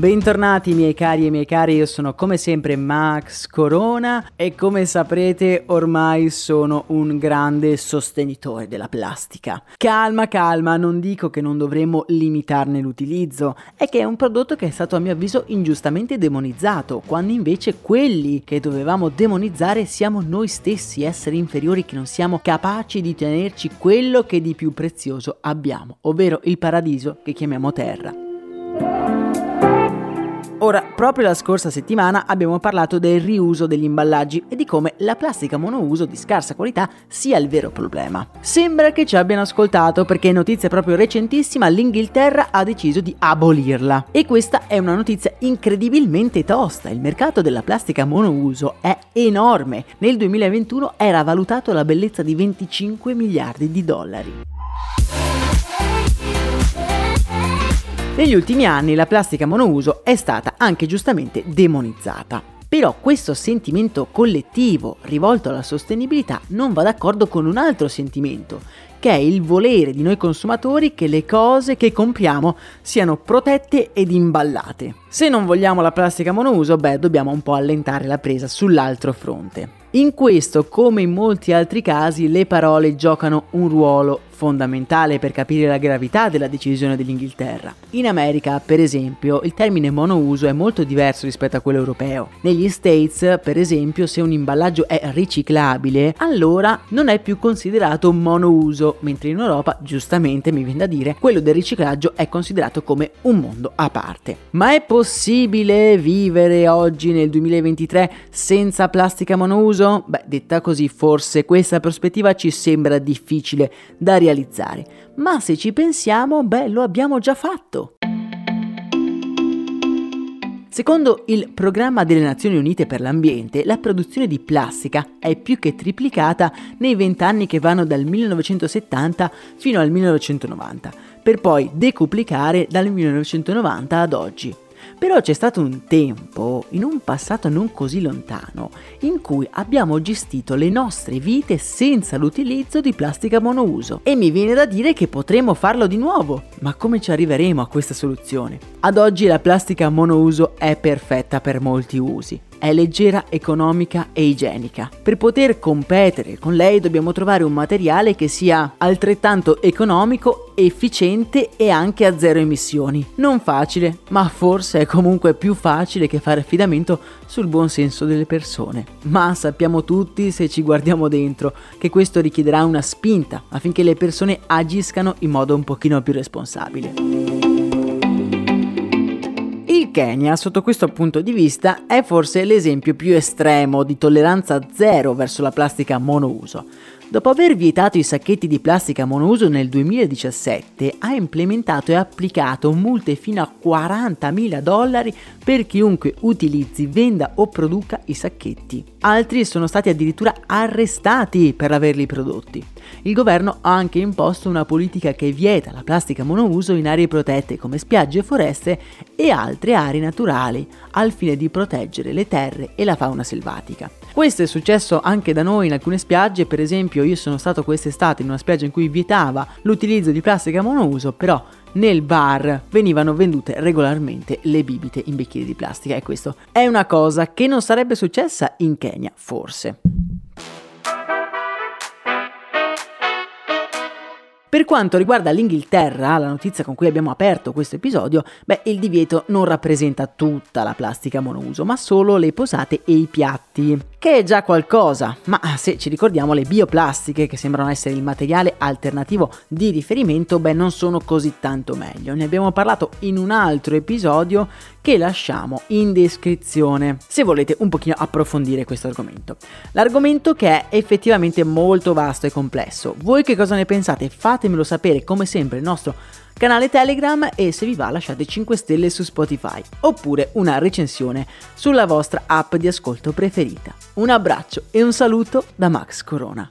Bentornati miei cari e miei cari, io sono come sempre Max Corona e come saprete ormai sono un grande sostenitore della plastica. Calma, non dico che non dovremmo limitarne l'utilizzo, è che è un prodotto che è stato a mio avviso ingiustamente demonizzato, quando invece quelli che dovevamo demonizzare siamo noi stessi, esseri inferiori che non siamo capaci di tenerci quello che di più prezioso abbiamo, ovvero il paradiso che chiamiamo terra. Ora, proprio la scorsa settimana abbiamo parlato del riuso degli imballaggi e di come la plastica monouso di scarsa qualità sia il vero problema. Sembra che ci abbiano ascoltato perché, notizia proprio recentissima, l'Inghilterra ha deciso di abolirla. E questa è una notizia incredibilmente tosta. Il mercato della plastica monouso è enorme. Nel 2021 era valutato alla bellezza di $25 miliardi. Negli ultimi anni la plastica monouso è stata anche giustamente demonizzata. Però questo sentimento collettivo rivolto alla sostenibilità non va d'accordo con un altro sentimento, che è il volere di noi consumatori che le cose che compriamo siano protette ed imballate. Se non vogliamo la plastica monouso, beh, dobbiamo un po' allentare la presa sull'altro fronte. In questo, come in molti altri casi, le parole giocano un ruolo fondamentale per capire la gravità della decisione dell'Inghilterra. In America, per esempio, il termine monouso è molto diverso rispetto a quello europeo. Negli States, per esempio, se un imballaggio è riciclabile, allora non è più considerato monouso, mentre in Europa, giustamente mi viene da dire, quello del riciclaggio è considerato come un mondo a parte. Ma è possibile vivere oggi nel 2023 senza plastica monouso? Beh, detta così, forse questa prospettiva ci sembra difficile da realizzare, ma se ci pensiamo, beh, lo abbiamo già fatto. Secondo il programma delle Nazioni Unite per l'Ambiente, la produzione di plastica è più che triplicata nei 20 anni che vanno dal 1970 fino al 1990, per poi decuplicare dal 1990 ad oggi. Però c'è stato un tempo, in un passato non così lontano, in cui abbiamo gestito le nostre vite senza l'utilizzo di plastica monouso. E mi viene da dire che potremo farlo di nuovo. Ma come ci arriveremo a questa soluzione? Ad oggi la plastica monouso è perfetta per molti usi. È leggera, economica e igienica. Per poter competere con lei dobbiamo trovare un materiale che sia altrettanto economico, efficiente e anche a zero emissioni. Non facile, ma forse è comunque più facile che fare affidamento sul buon senso delle persone. Ma sappiamo tutti, se ci guardiamo dentro, che questo richiederà una spinta affinché le persone agiscano in modo un pochino più responsabile. Il Kenya, sotto questo punto di vista, è forse l'esempio più estremo di tolleranza zero verso la plastica monouso. Dopo aver vietato i sacchetti di plastica monouso nel 2017, ha implementato e applicato multe fino a $40.000 per chiunque utilizzi, venda o produca i sacchetti. Altri sono stati addirittura arrestati per averli prodotti. Il governo ha anche imposto una politica che vieta la plastica monouso in aree protette come spiagge e foreste e altre aree mari naturali al fine di proteggere le terre e la fauna selvatica. Questo è successo anche da noi in alcune spiagge, per esempio io sono stato quest'estate in una spiaggia in cui vietava l'utilizzo di plastica monouso, però nel bar venivano vendute regolarmente le bibite in bicchieri di plastica e questo è una cosa che non sarebbe successa in Kenya, forse. Per quanto riguarda l'Inghilterra, la notizia con cui abbiamo aperto questo episodio, il divieto non rappresenta tutta la plastica monouso, ma solo le posate e i piatti, che è già qualcosa, ma se ci ricordiamo le bioplastiche, che sembrano essere il materiale alternativo di riferimento, non sono così tanto meglio. Ne abbiamo parlato in un altro episodio che lasciamo in descrizione, se volete un pochino approfondire questo argomento. L'argomento che è effettivamente molto vasto e complesso. Voi che cosa ne pensate? Fatemelo sapere come sempre il nostro canale Telegram e se vi va lasciate 5 stelle su Spotify oppure una recensione sulla vostra app di ascolto preferita. Un abbraccio e un saluto da Max Corona.